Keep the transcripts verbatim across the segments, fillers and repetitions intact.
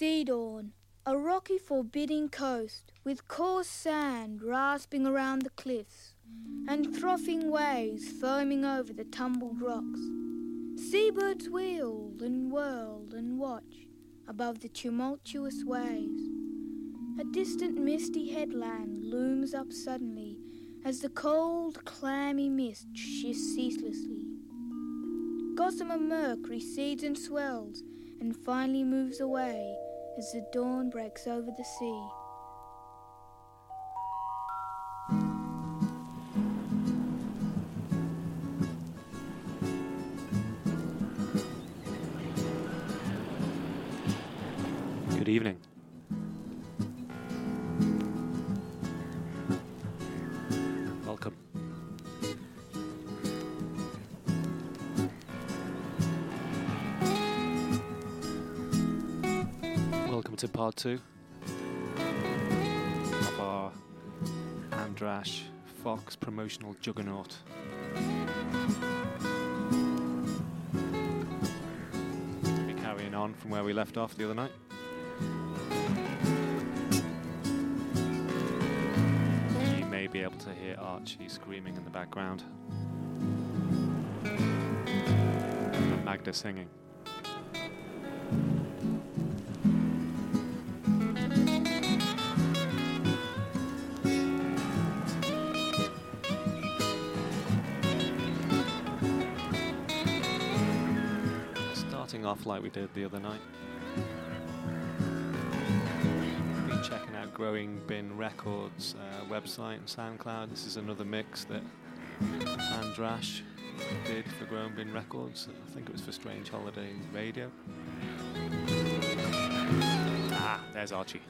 sea dawn, a rocky, forbidding coast with coarse sand rasping around the cliffs and troughing waves foaming over the tumbled rocks. Seabirds wheel and whirl and watch above the tumultuous waves. A distant misty headland looms up suddenly as the cold, clammy mist shifts ceaselessly. Gossamer murk recedes and swells and finally moves away as the dawn breaks over the sea. Good evening. Welcome. Welcome to part two of our Andras Fox promotional juggernaut. We're carrying on from where we left off the other night. Be able to hear Archie screaming in the background and Magda singing. Starting off like we did the other night, Growing Bin Records uh, website and SoundCloud. This is another mix that Andras did for Growing Bin Records. I think it was for Strange Holiday Radio. Ah, there's Archie.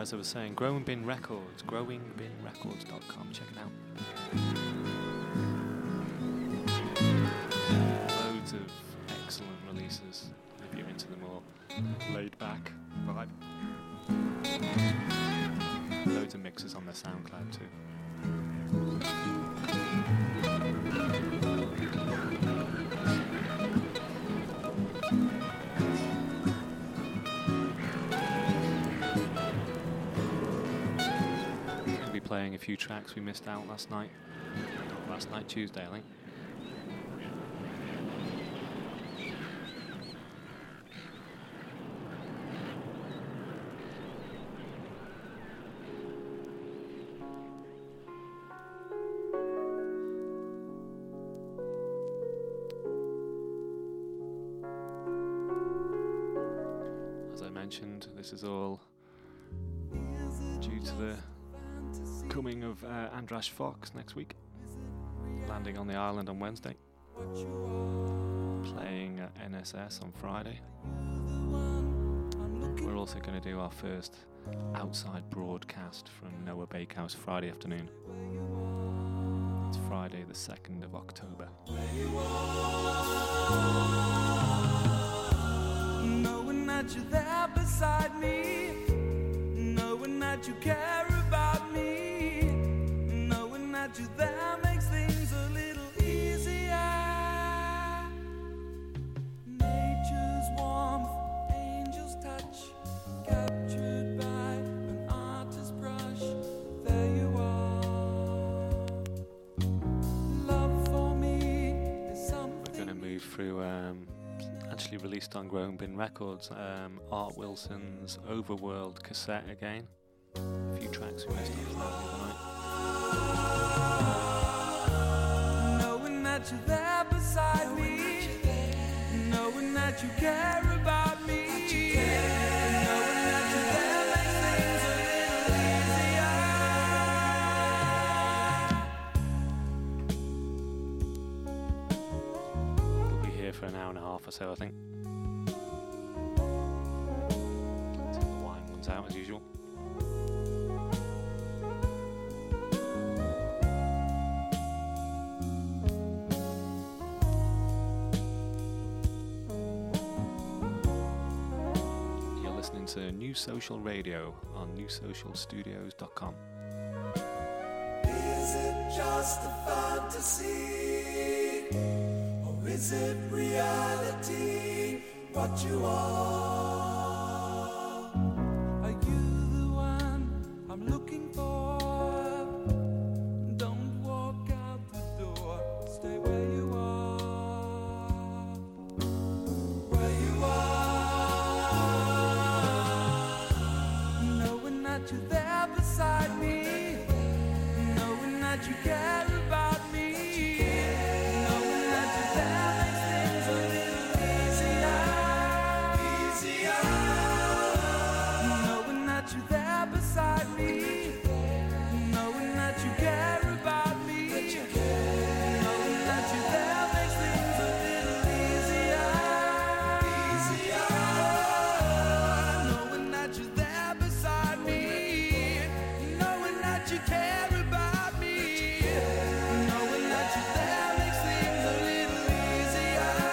As I was saying, Growing Bin Records, growing bin records dot com, check it out. Loads of excellent releases if you're into the more laid back vibe. Loads of mixes on their SoundCloud too. Playing a few tracks we missed out last night. Last night, Tuesday, I think. As I mentioned, this is all due to the coming of uh, Andras Fox next week, landing on the island on Wednesday, playing at N S S on Friday. We're also going to do our first outside broadcast from Noa Bakehouse Friday afternoon. It's Friday the second of October. Knowing that you're there beside me, knowing that you care about me, that makes things a little easier. Nature's warmth, angel's touch, captured by an artist's brush. There you are. Love for me is something. We're going to move through, um, actually released on Growing Bin Records, um, Art Wilson's Overworld cassette again. A few tracks we missed on the other night. Knowing that you're there beside me, knowing that you care about me, knowing that you're there makes things a little easier. We'll be here for an hour and a half or so, I think. So the wine runs out as usual. to New Social Radio on new social studios dot com. Is it just a fantasy, or is it reality, what you are? Are you the one I'm looking for? Don't walk out the door, stay where you are, where you are, knowing that you're there beside me, knowing that you care about me, knowing that you're there makes things a little easier, easier, knowing that you're there beside me, knowing that you care about me, knowing that you're there makes things a little easier, easier, knowing that you're there beside me, knowing that you care about me, knowing that you're there makes things a little easier, easier.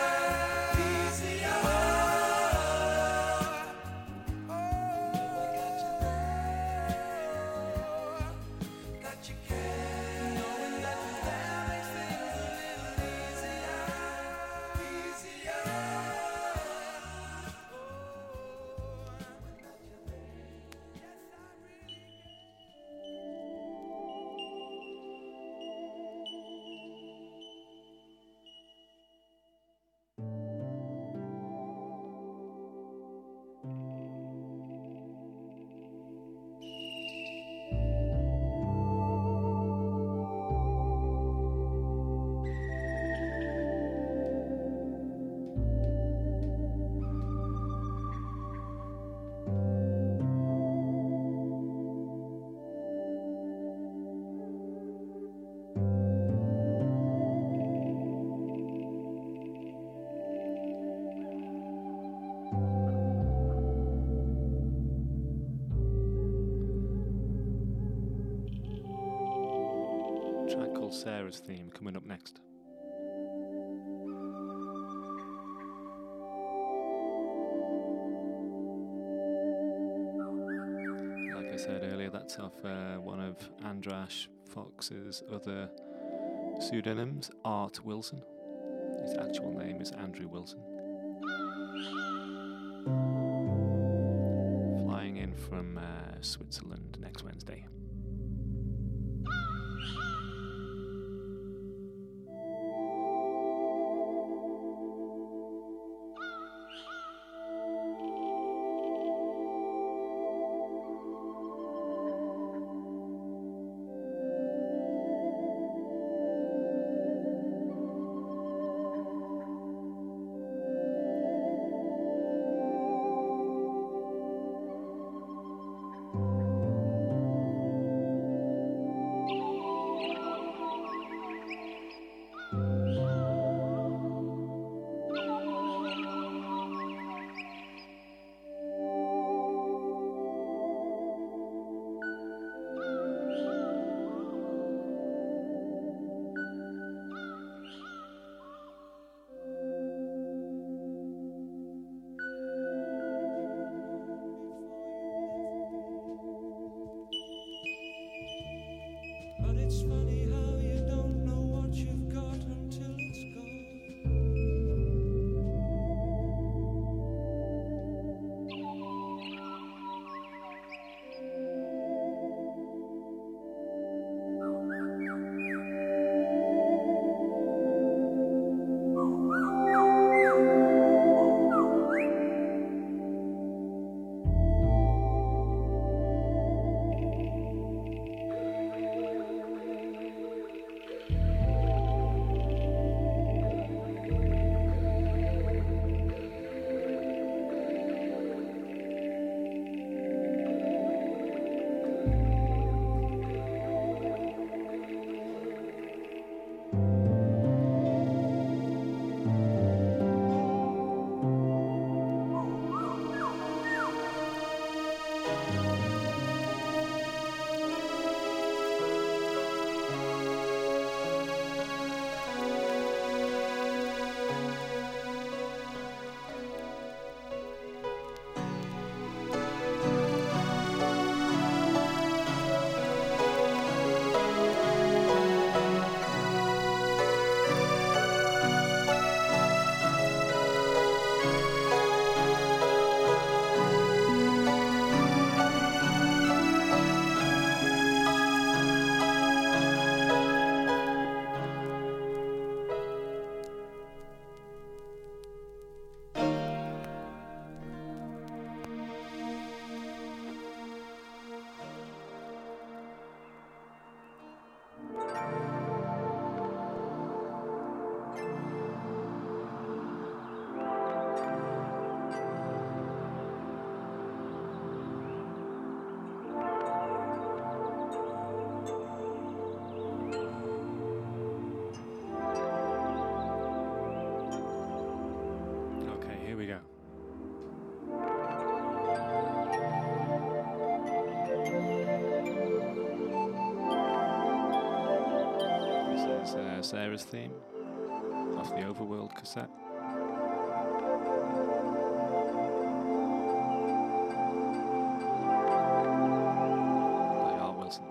Track called Sarah's Theme coming up next. Like I said earlier, that's off uh, one of Andras Fox's other pseudonyms, Art Wilson. His actual name is Andrew Wilson. Flying in from uh, Switzerland next Wednesday. uh, Sarah's theme off the Overworld cassette. By Art Wilson.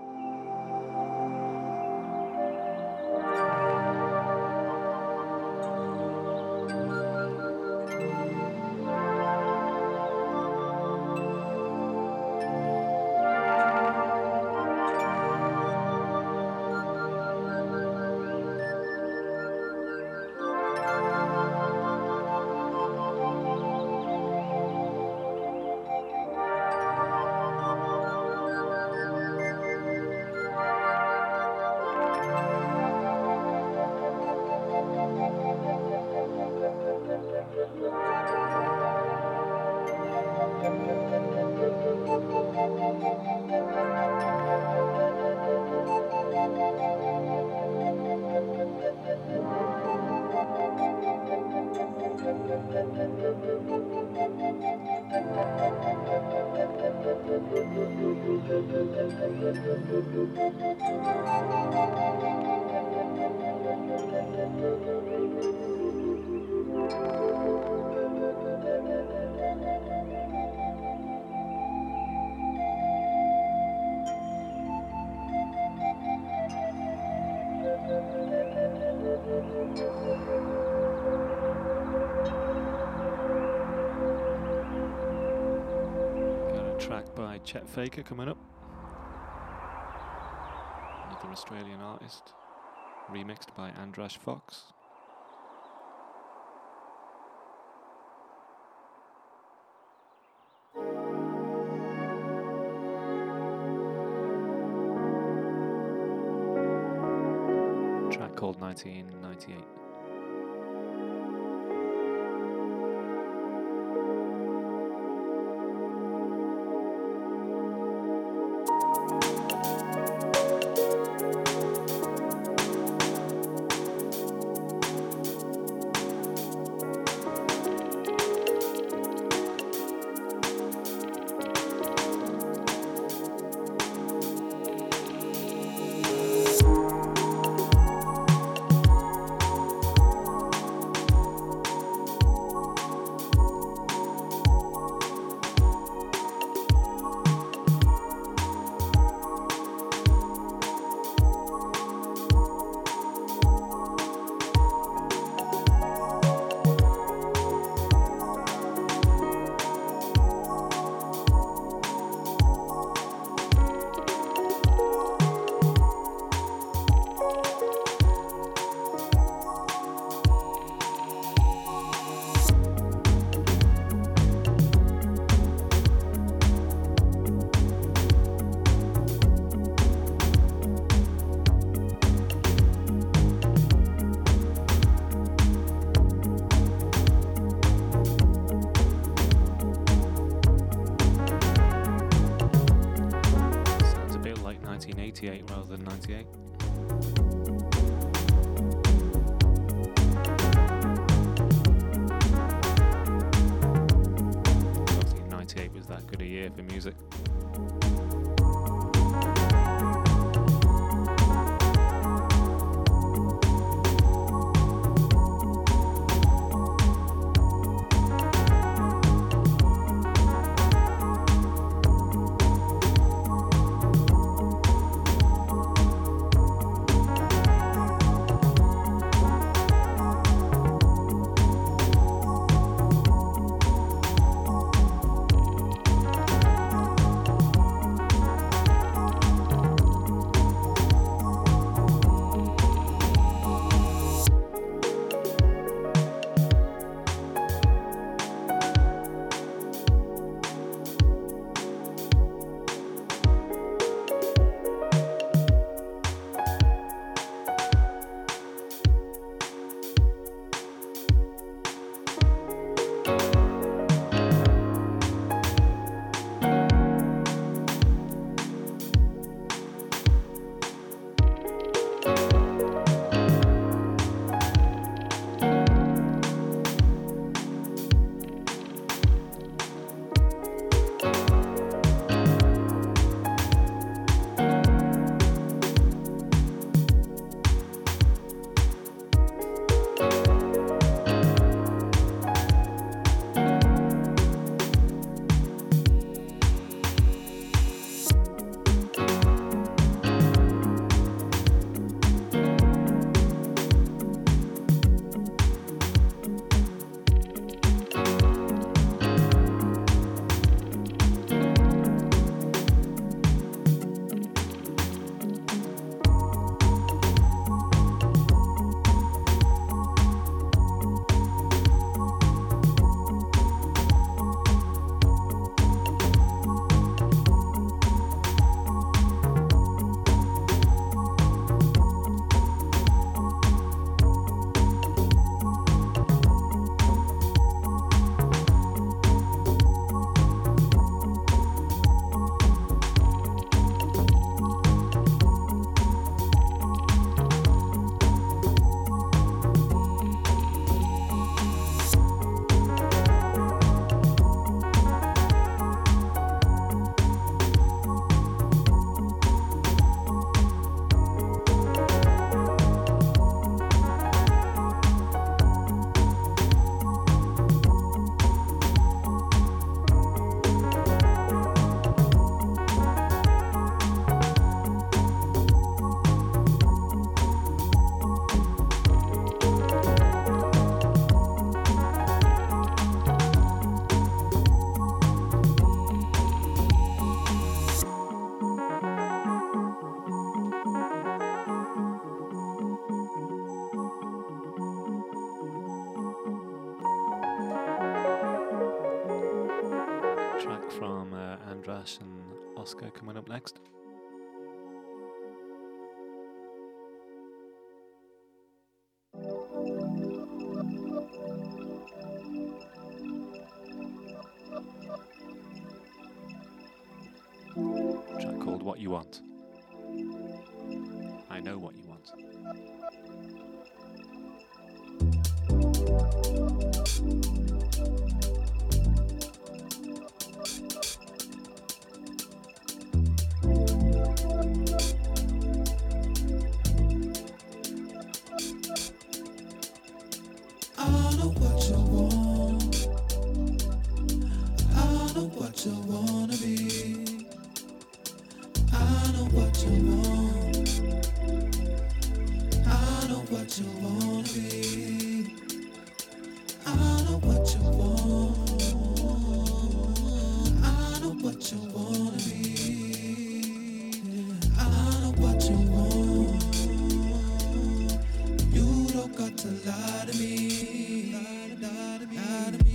Chet Faker coming up, another Australian artist, remixed by Andras Fox. A track called nineteen ninety-eight. Rather than ninety-eight. nineteen ninety-eight was that good a year for music. Crash and Oscar coming up next. A track called What You Want. I know what you want. I know what you want. I know what you wanna be. I know what you want. I know what you wanna be. I know what you want. I know what you wanna be. I know what you want. You don't got to lie to me. Lie, lie to me. Lie to me.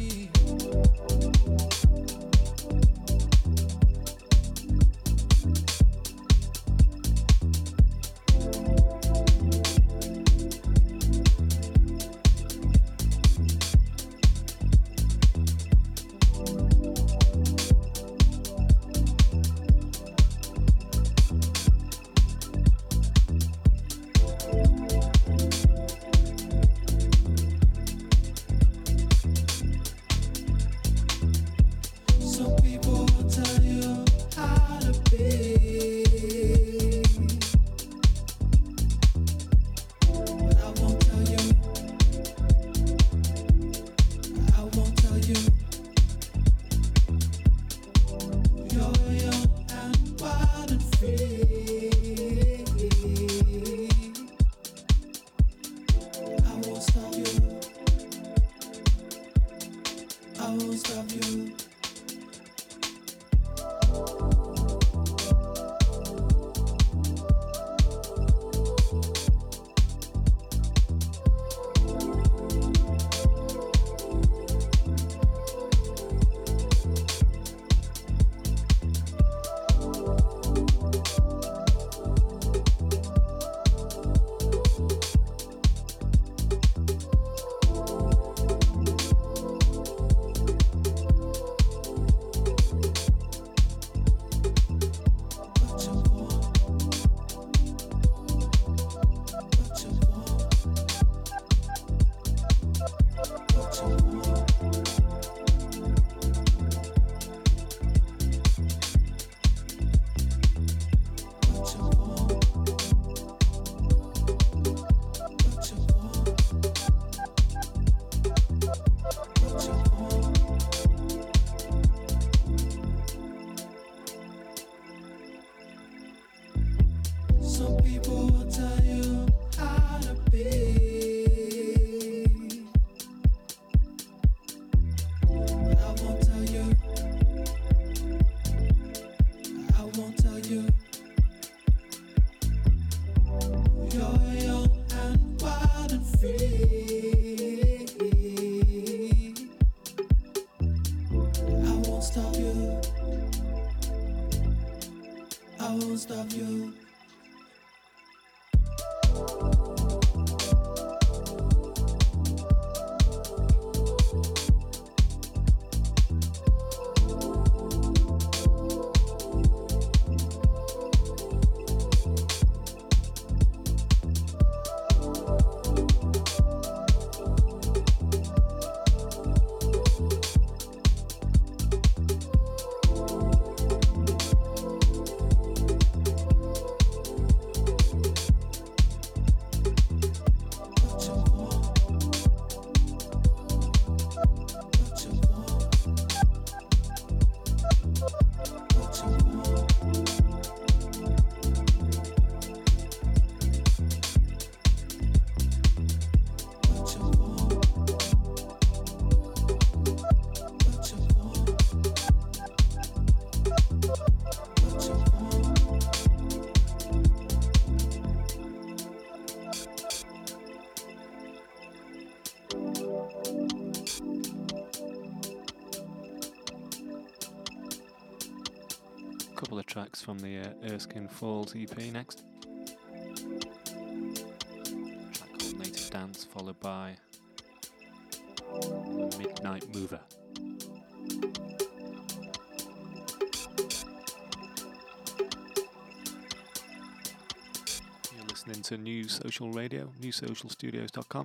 couple of tracks from the uh, Erskine Falls E P next. A track called Native Dance, followed by Midnight Mover. You're listening to New Social Radio, new social studios dot com.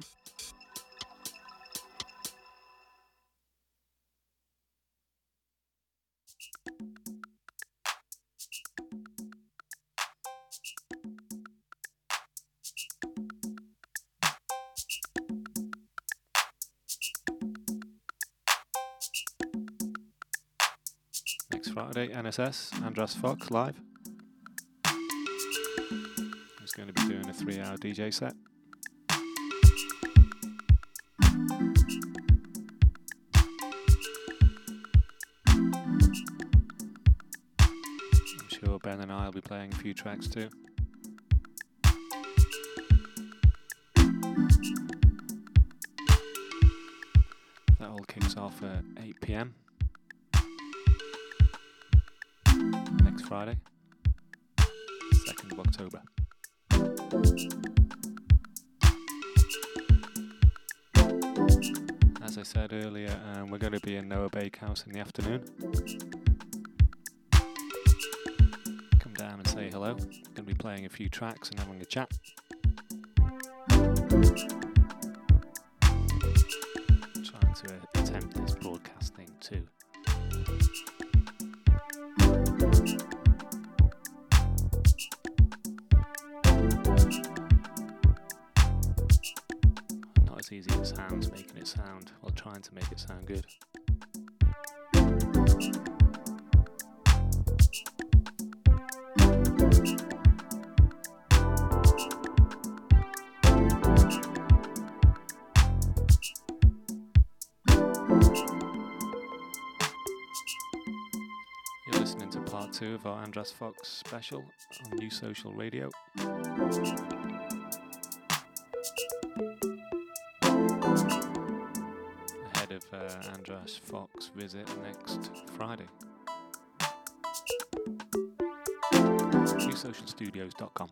Friday, N S S, Andras Fox live. He's going to be doing a three-hour D J set. I'm sure Ben and I will be playing a few tracks too. That all kicks off at eight p.m. next Friday, second of October. As I said earlier, um, we're going to be in Noa Bakehouse in the afternoon. Come down and say hello. Going to be playing a few tracks and having a chat. I'm trying to uh, attempt this broadcasting too. Not as easy as it sounds, making it sound, while trying to make it sound good. Two of our Andras Fox special on New Social Radio. Ahead of uh, Andras Fox visit next Friday. new social studios dot com.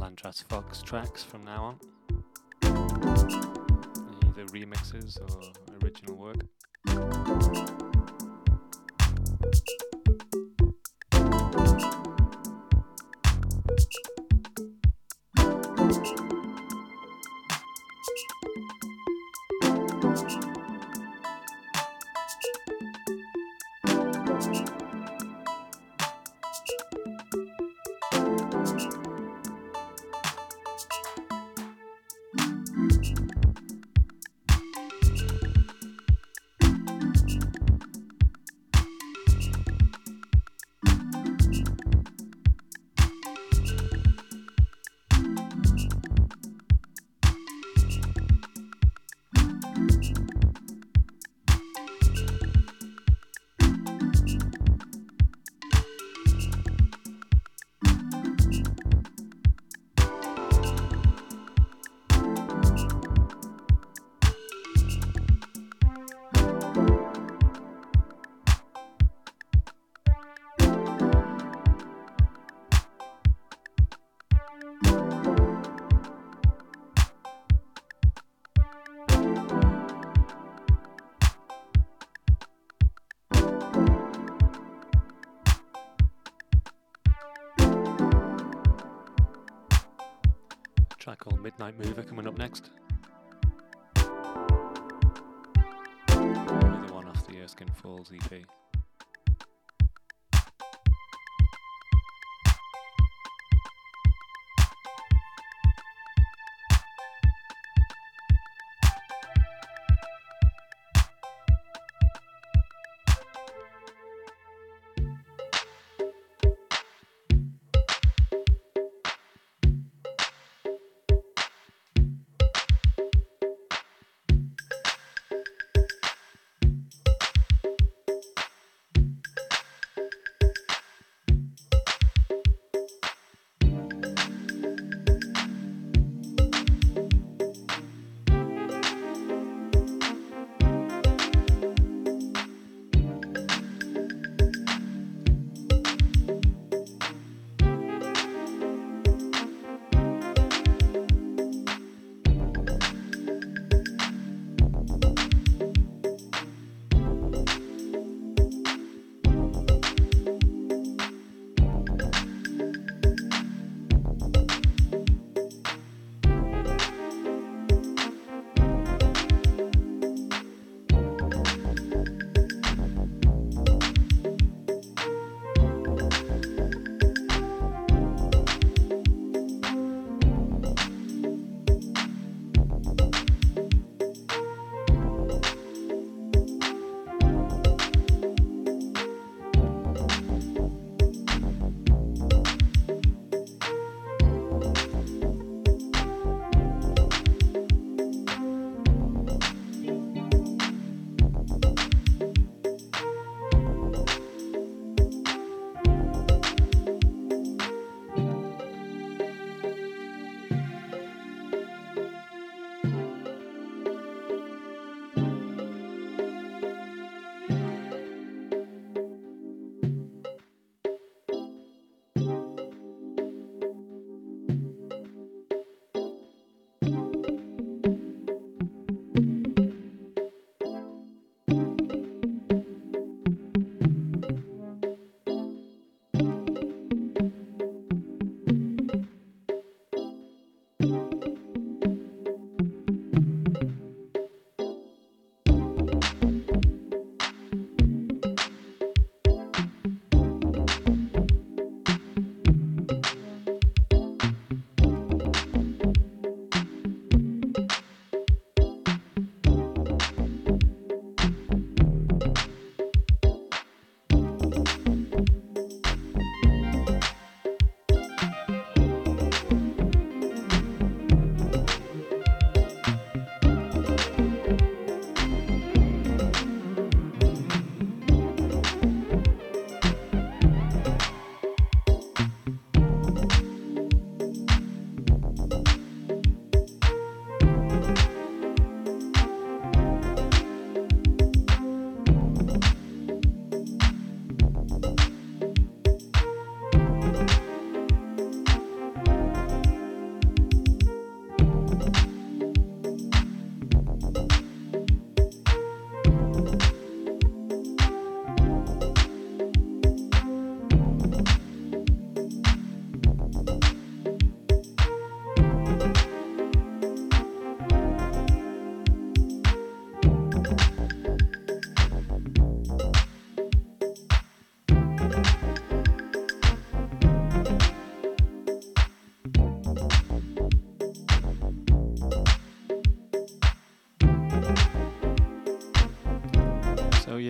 Andras Fox tracks from now on, either remixes or original work. Called Midnight Mover coming up next. Another one off the Erskine Falls E P.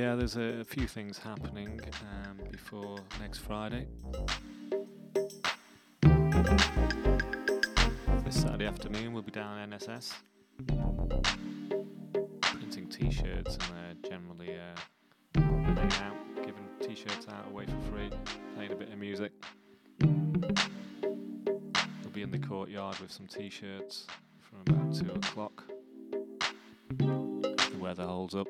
yeah, there's a few things happening um, before next Friday. This Saturday afternoon we'll be down at N S S printing t-shirts and uh, generally uh, laying out, giving t-shirts out away for free, playing a bit of music. We'll be in the courtyard with some t-shirts from about two o'clock. If the weather holds up.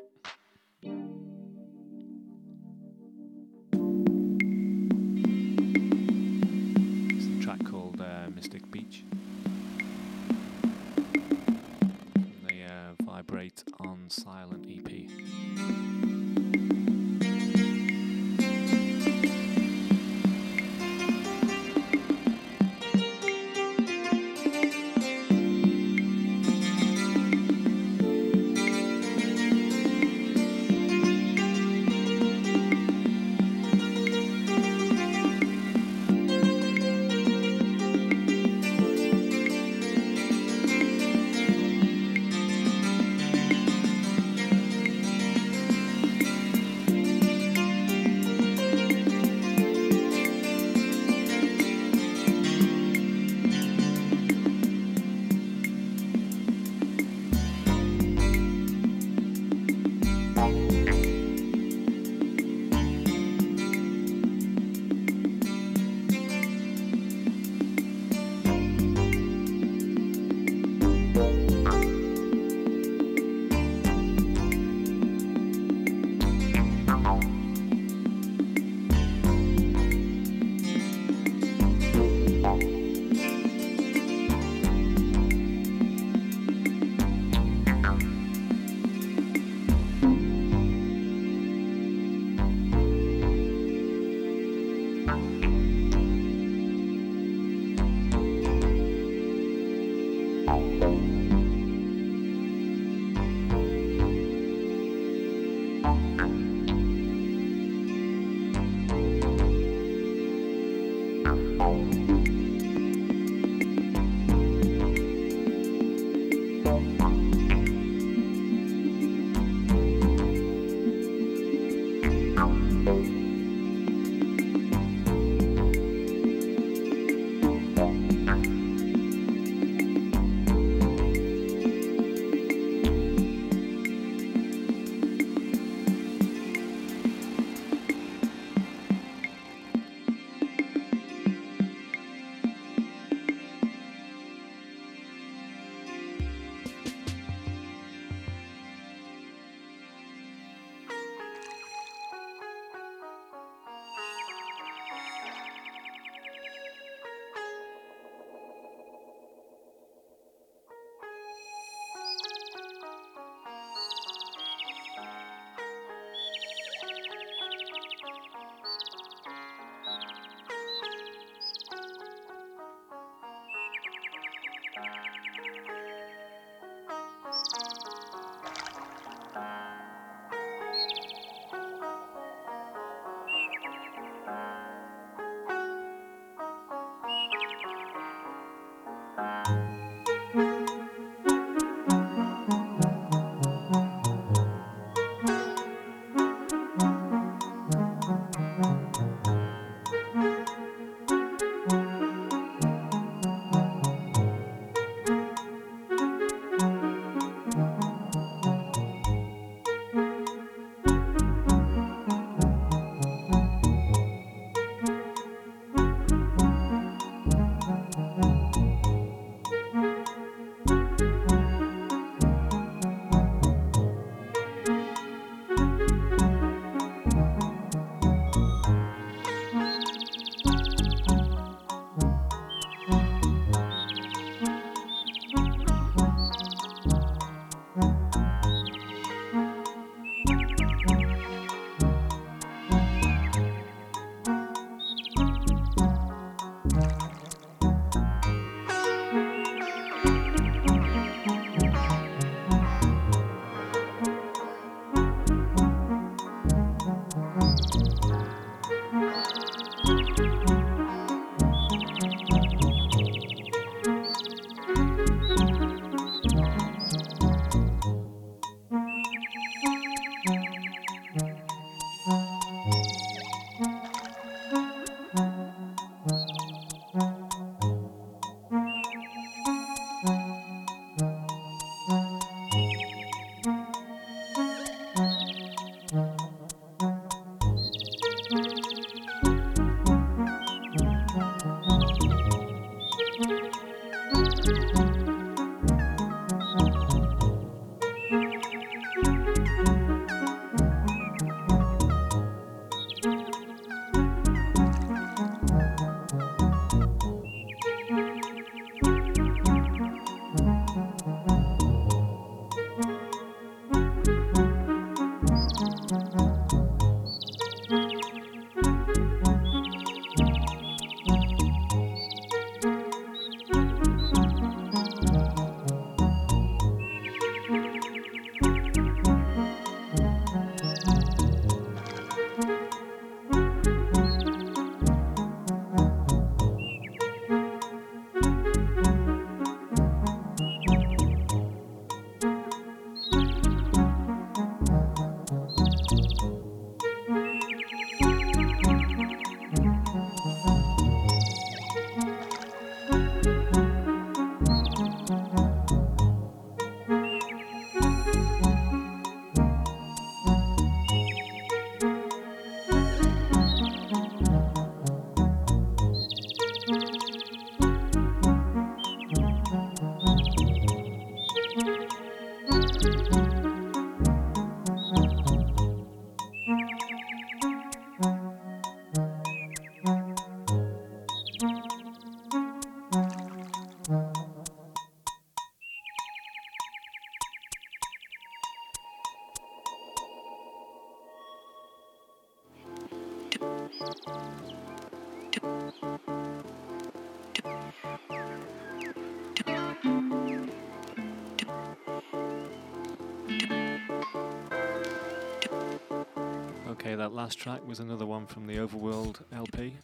Okay, that last track was another one from the Overworld L P.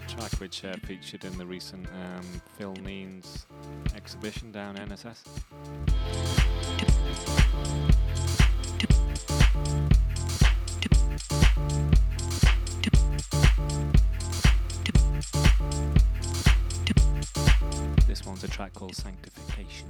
A track which uh, featured in the recent um, Phil Neen's exhibition down N S S. This one's a track called Sanctification.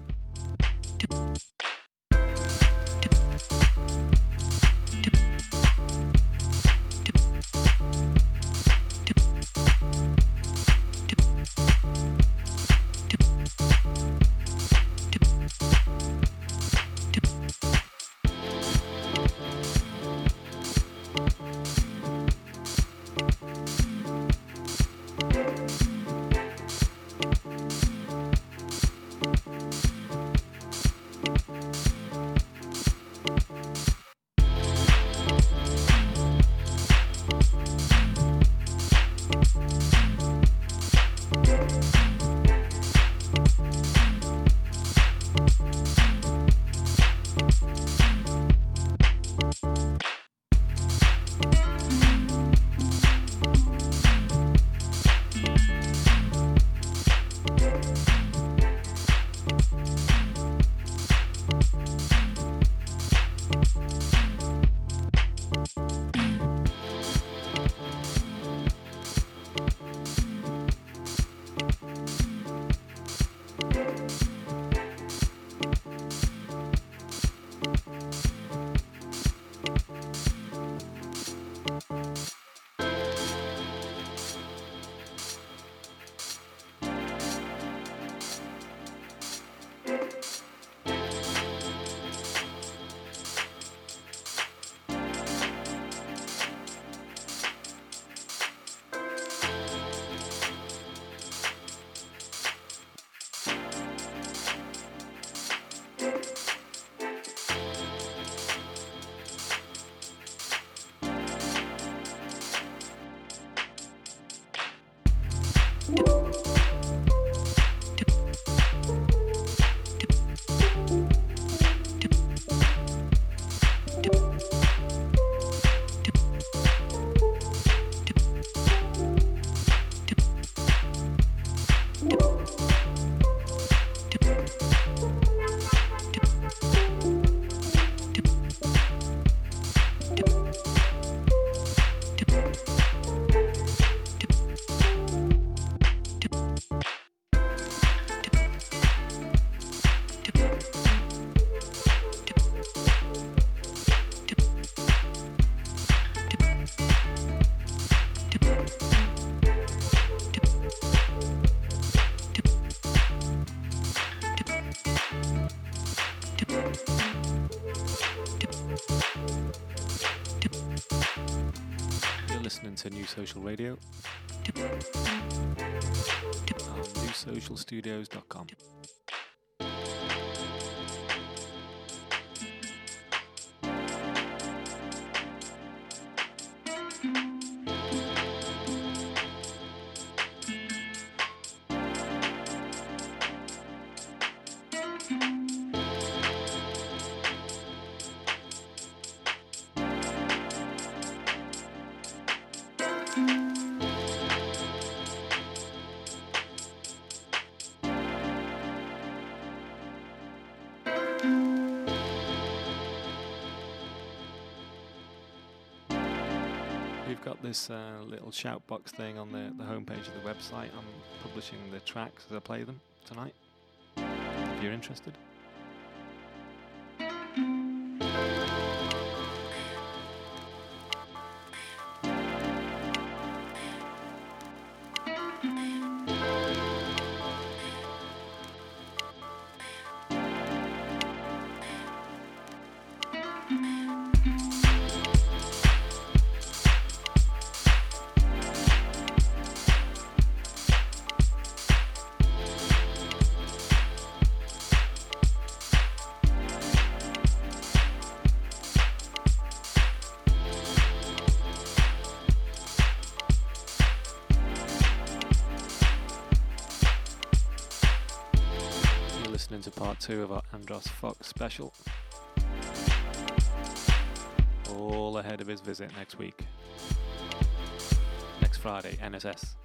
To New Social Radio on New Social Studios dot com. This uh, little shout box thing on the, the homepage of the website. I'm publishing the tracks as I play them tonight, if you're interested. into part two of our Andras Fox special, all ahead of his visit next week. Next Friday, N S S.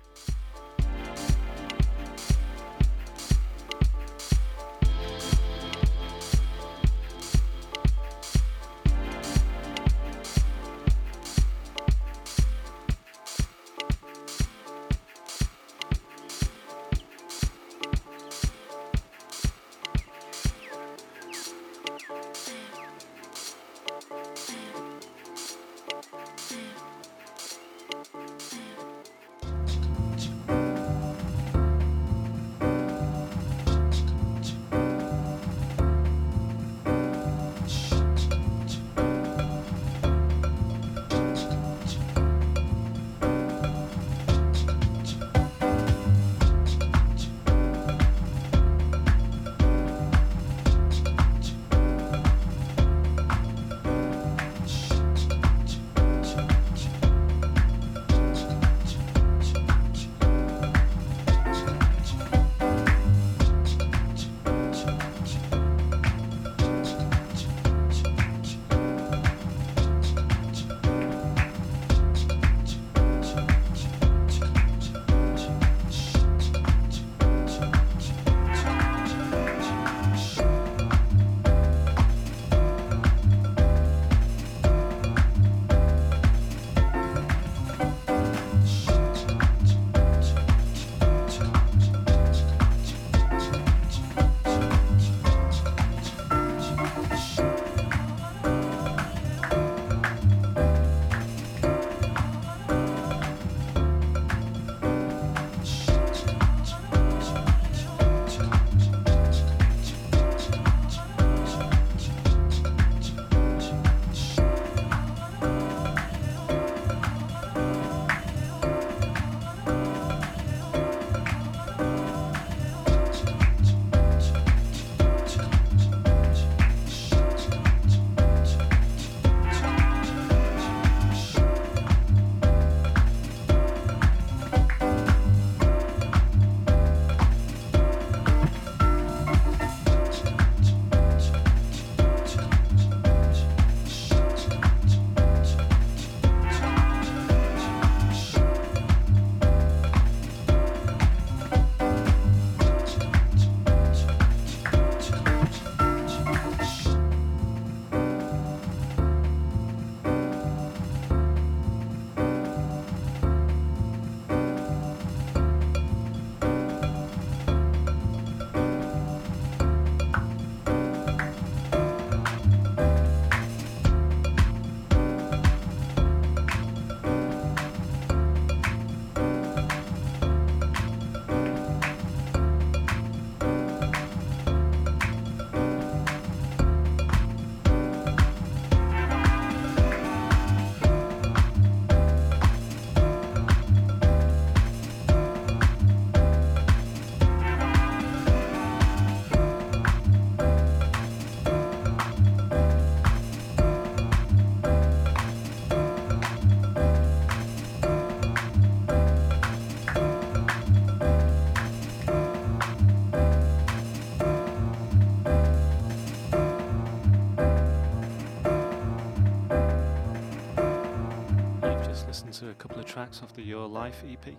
A couple of tracks off the Your Life E P.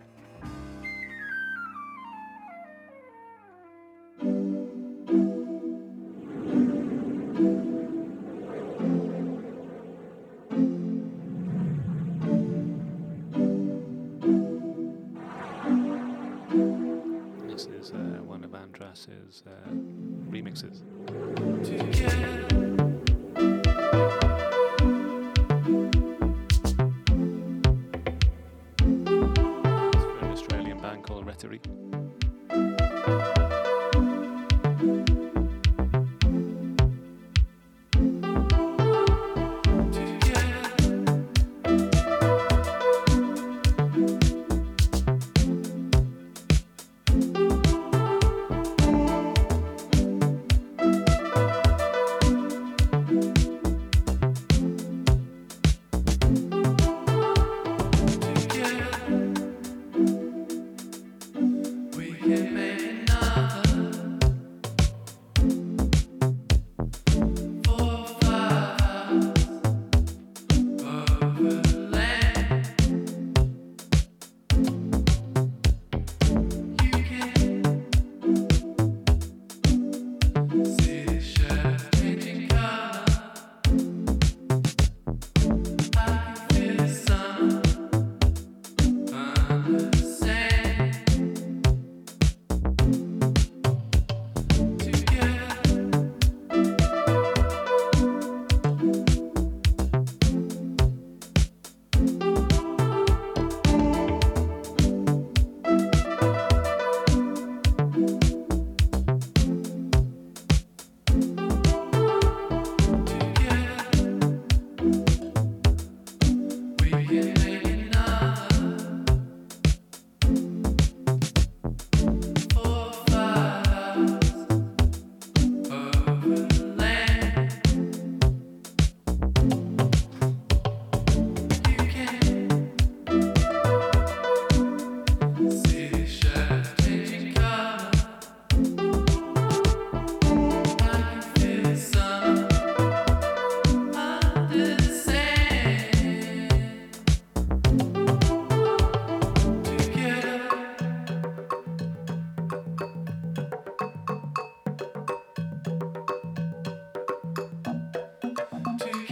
This is uh, one of Andras's uh, remixes. Thank you.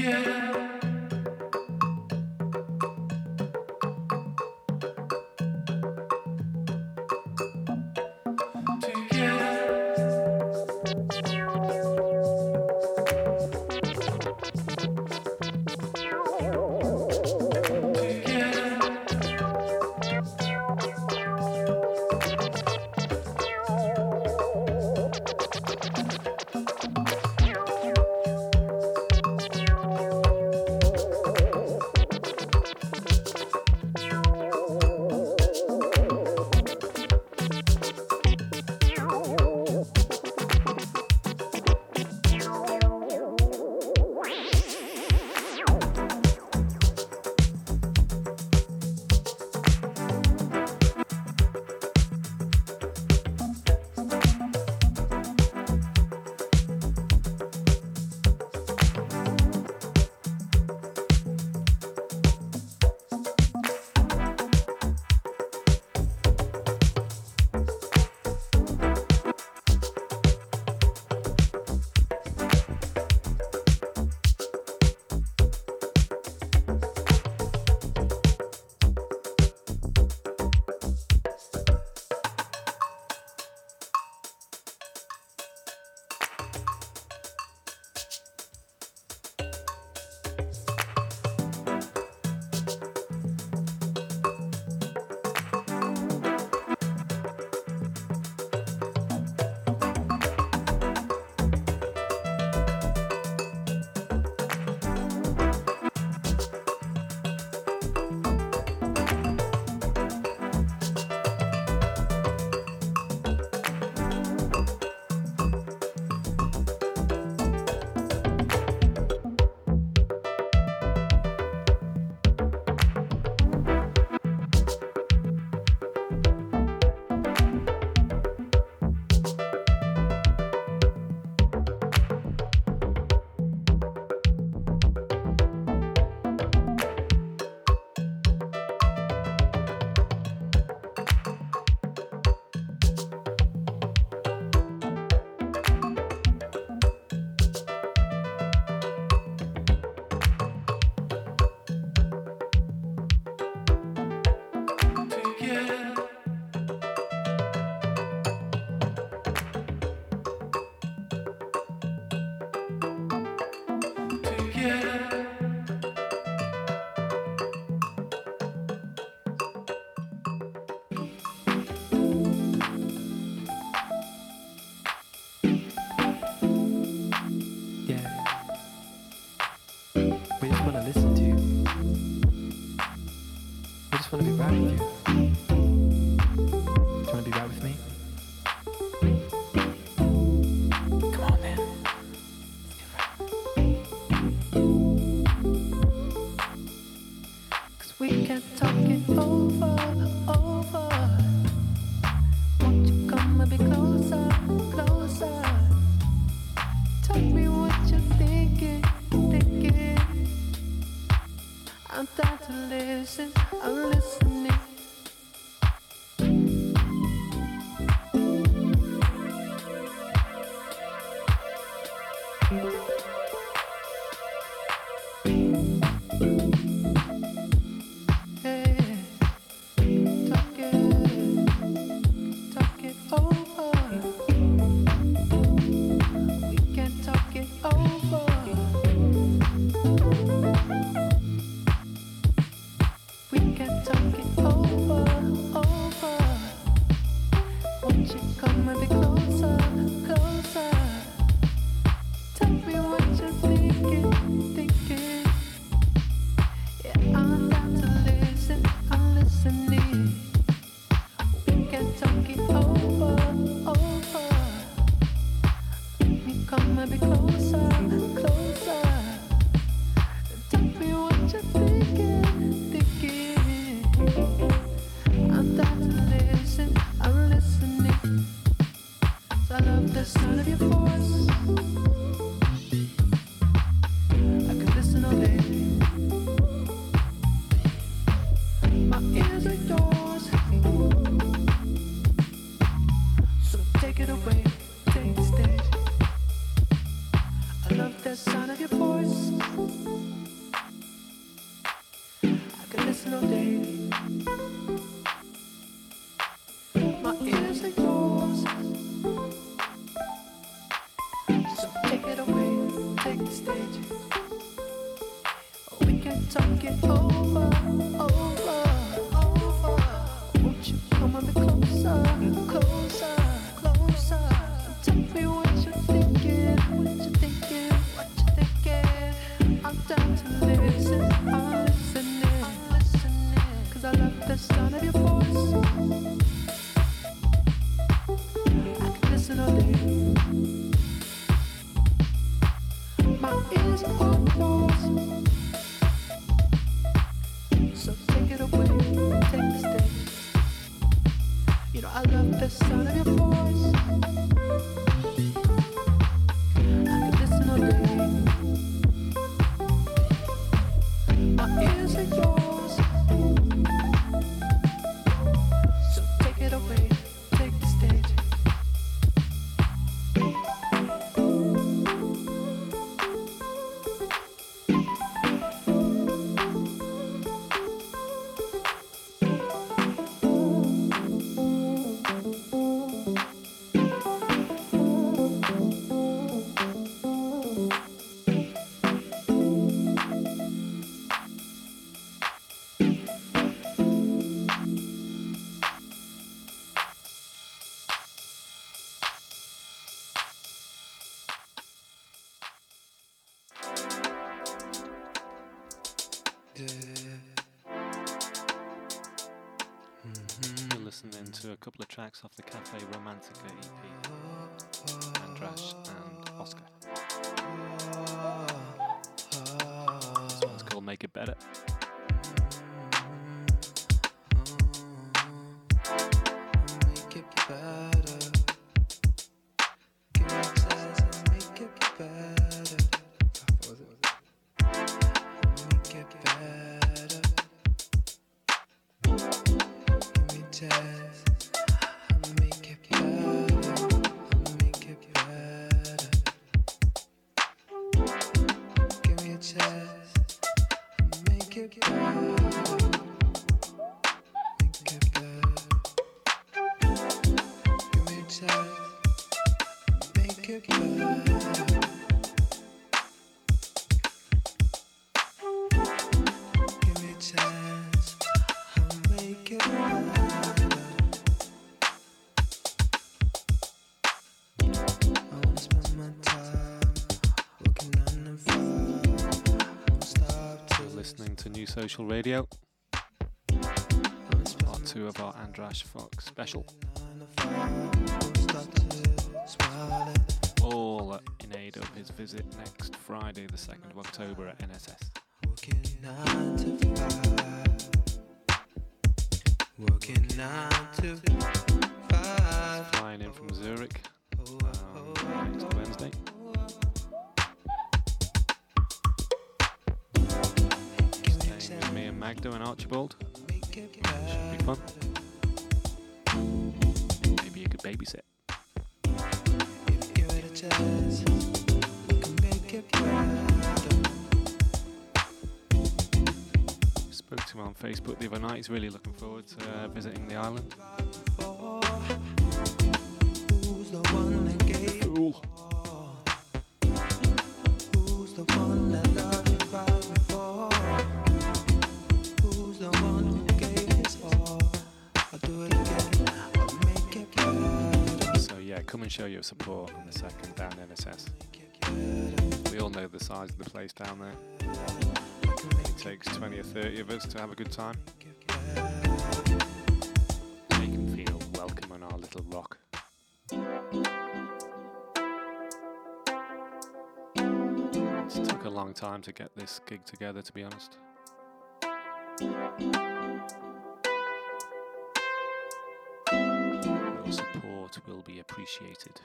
Take the sound of your voice. A couple of tracks off the Cafe Romantica E P, Andras and Oscar. This one's called Make It Better. Make it better. Give me a chance, make it better. What was it? Make it better. Give me a chance. Social Radio, part two of our Andras Fox special. All in aid of his visit next Friday, the second of October at N S S. Working nine to five. Working nine to five. Flying in from Zurich um, next Wednesday. Me and Magda and Archibald. Should be fun. Maybe you could babysit. If you had a chance, you can make it better. Spoke to him on Facebook the other night. He's really looking forward to uh, visiting the island. Who's the one that gave you? Who's the one that loved you right before? The one who gave his all. I'll do it again. I'll make it better. So yeah, come and show your support on the second down N S S. We all know the size of the place down there. It takes twenty or thirty of us to have a good time. Make them feel welcome on our little rock. It took a long time to get this gig together, to be honest. Your support will be appreciated.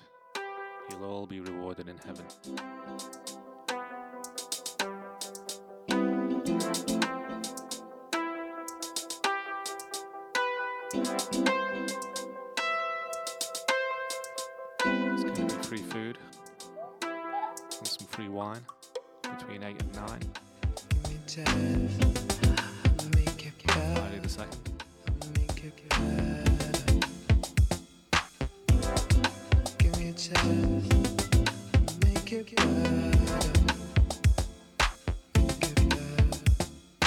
You'll all be rewarded in heaven. It's going to be free food and some free wine between eight and nine. Give me ten. Friday the second. Give me a chance. Make it better. Make it better.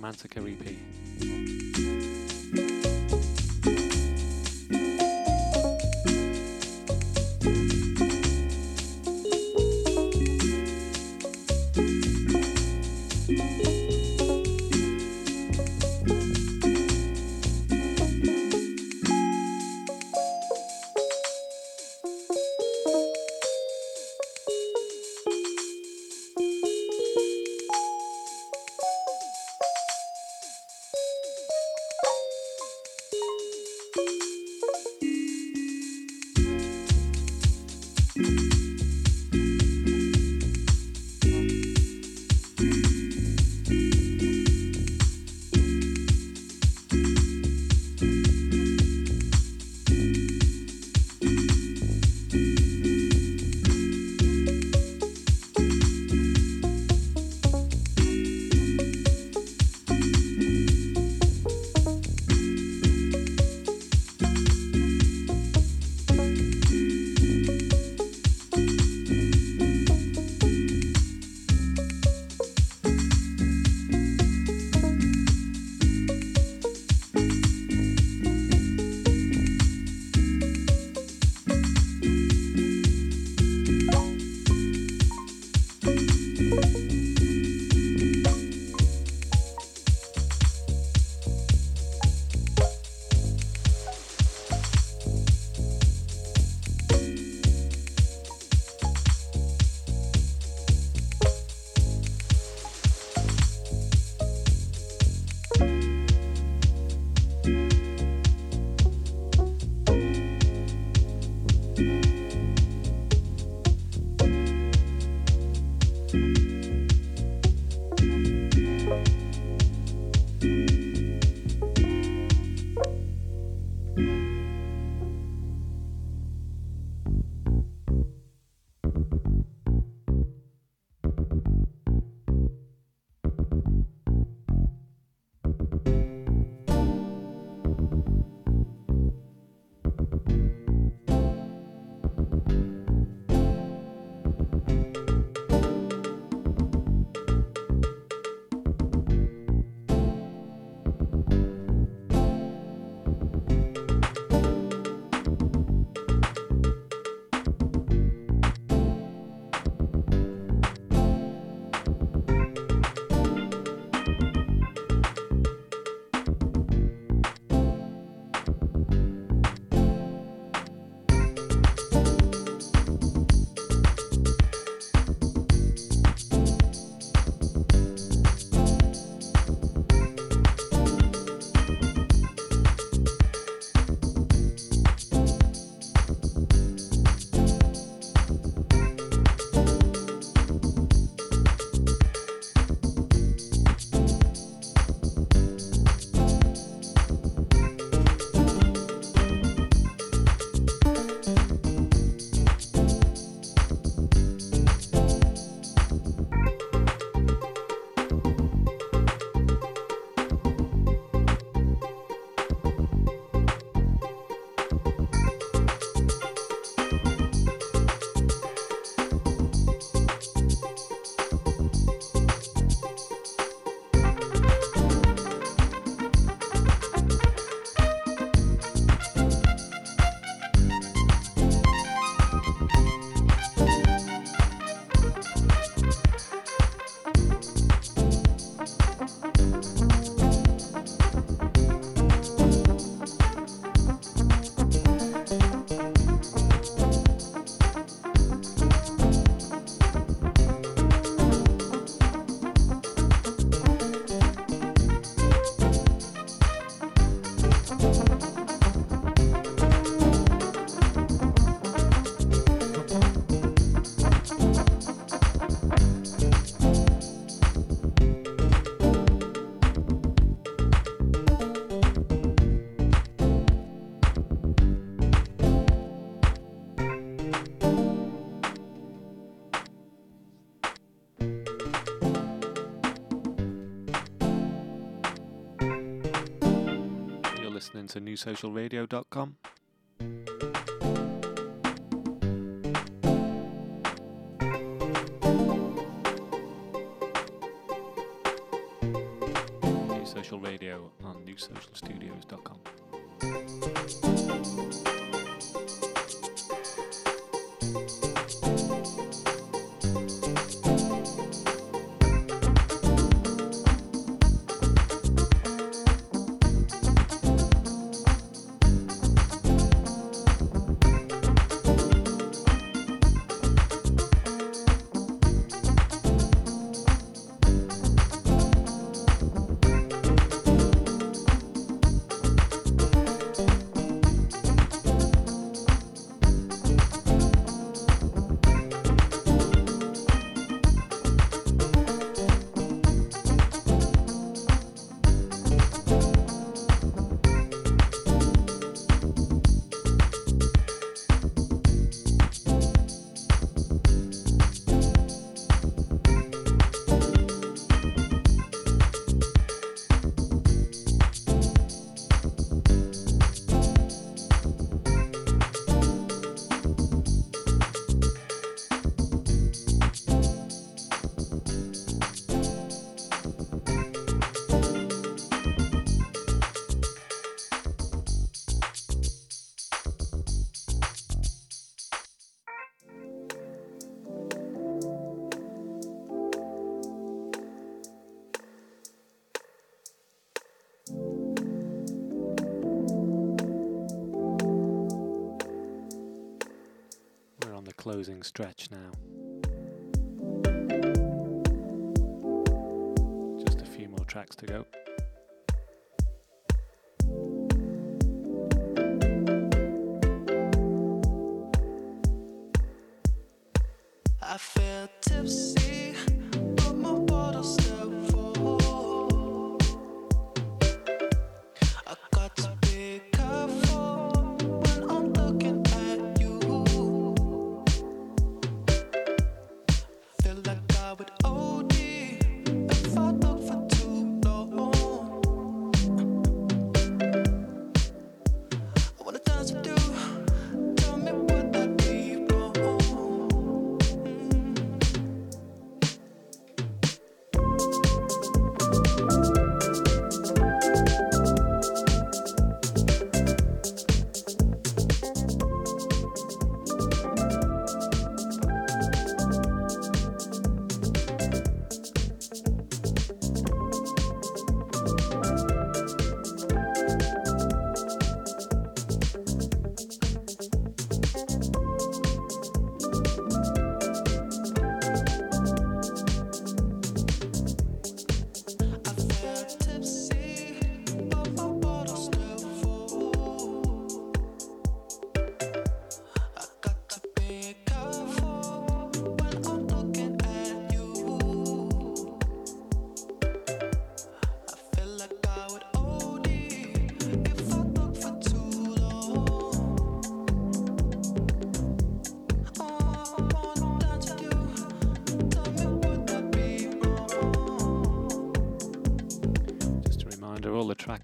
Romantica E P. To new social radio dot com. Social Radio on new social studios dot com. Closing stretch now. Just a few more tracks to go. I feel tipsy, but my bottle still full. I got to be careful when I'm looking at.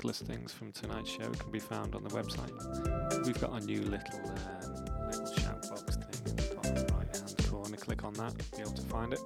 Listings from tonight's show can be found on the website. We've got a new little, um, little shout box thing in the bottom right hand corner. Click on that, be able to find it.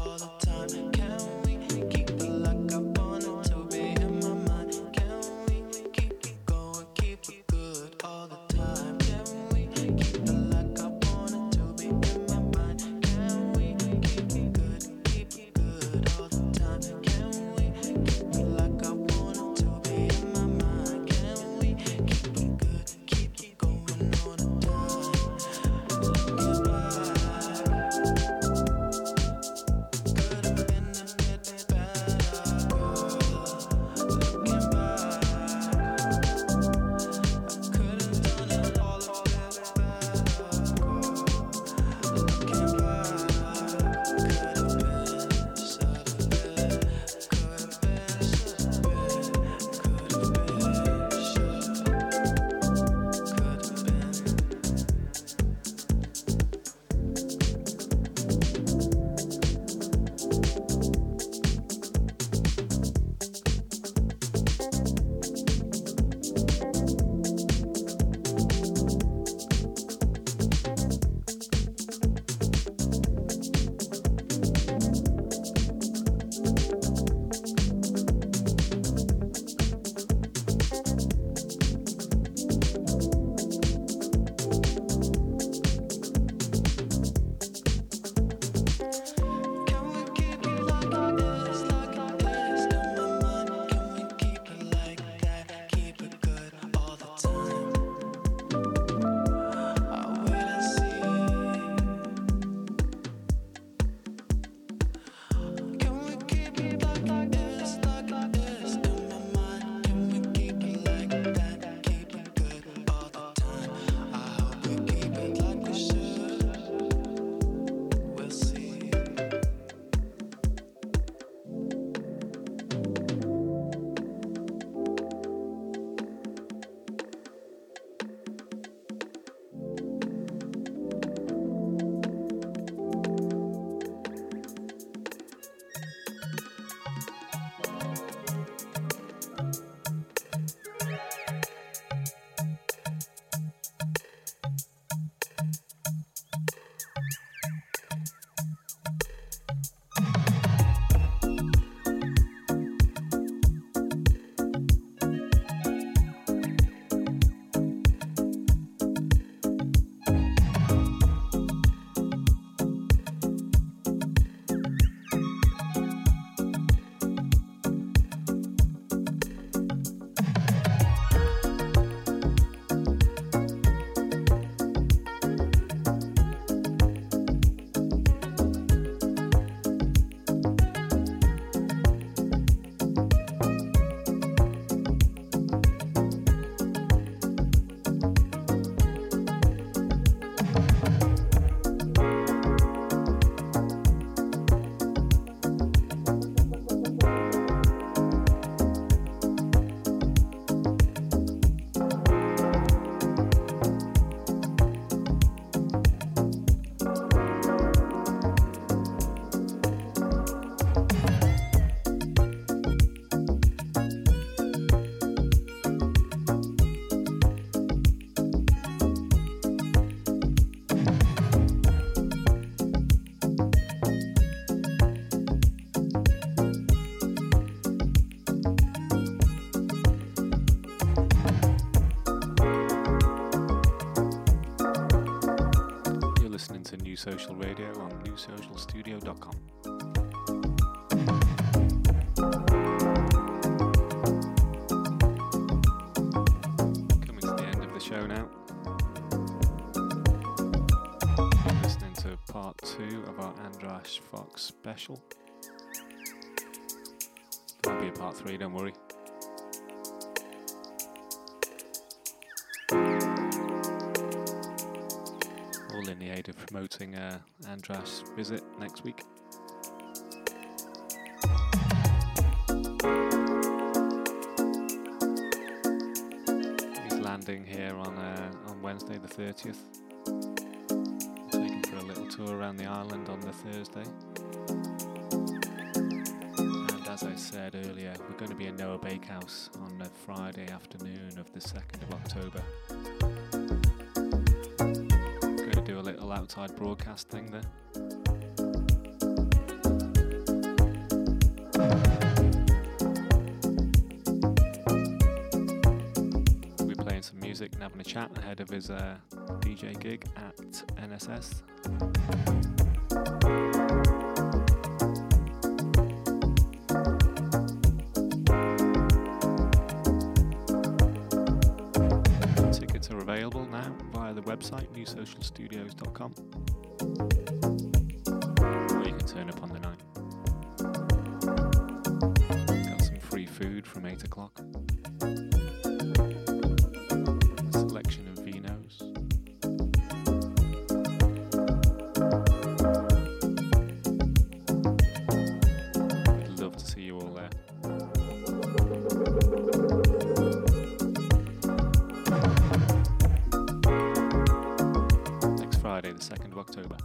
All Social Radio on new social studio dot com. Two of our Andras Fox special. That'll be a part three, don't worry. All in the aid of promoting uh, Andras' visit next week. He's landing here on uh, on Wednesday the thirtieth. A little tour around the island on the Thursday, and as I said earlier, we're going to be in Noa Bakehouse on the Friday afternoon of the second of October. Going to do a little outside broadcast thing there. We'll be playing some music and having a chat ahead of his uh, D J gig at N S S. Tickets are available now via the website new social studios dot com, or you can turn up on the night. Got some free food from eight o'clock, a selection of vinos. second of October.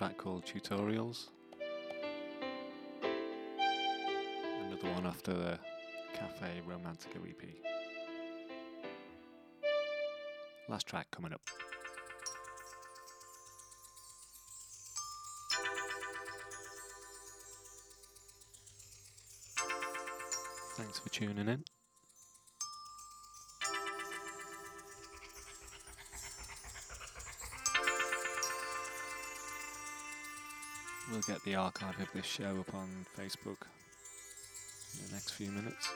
track called Tutorials. Another one after the Cafe Romantica E P. Last track coming up. Thanks for tuning in. We'll get the archive of this show up on Facebook in the next few minutes.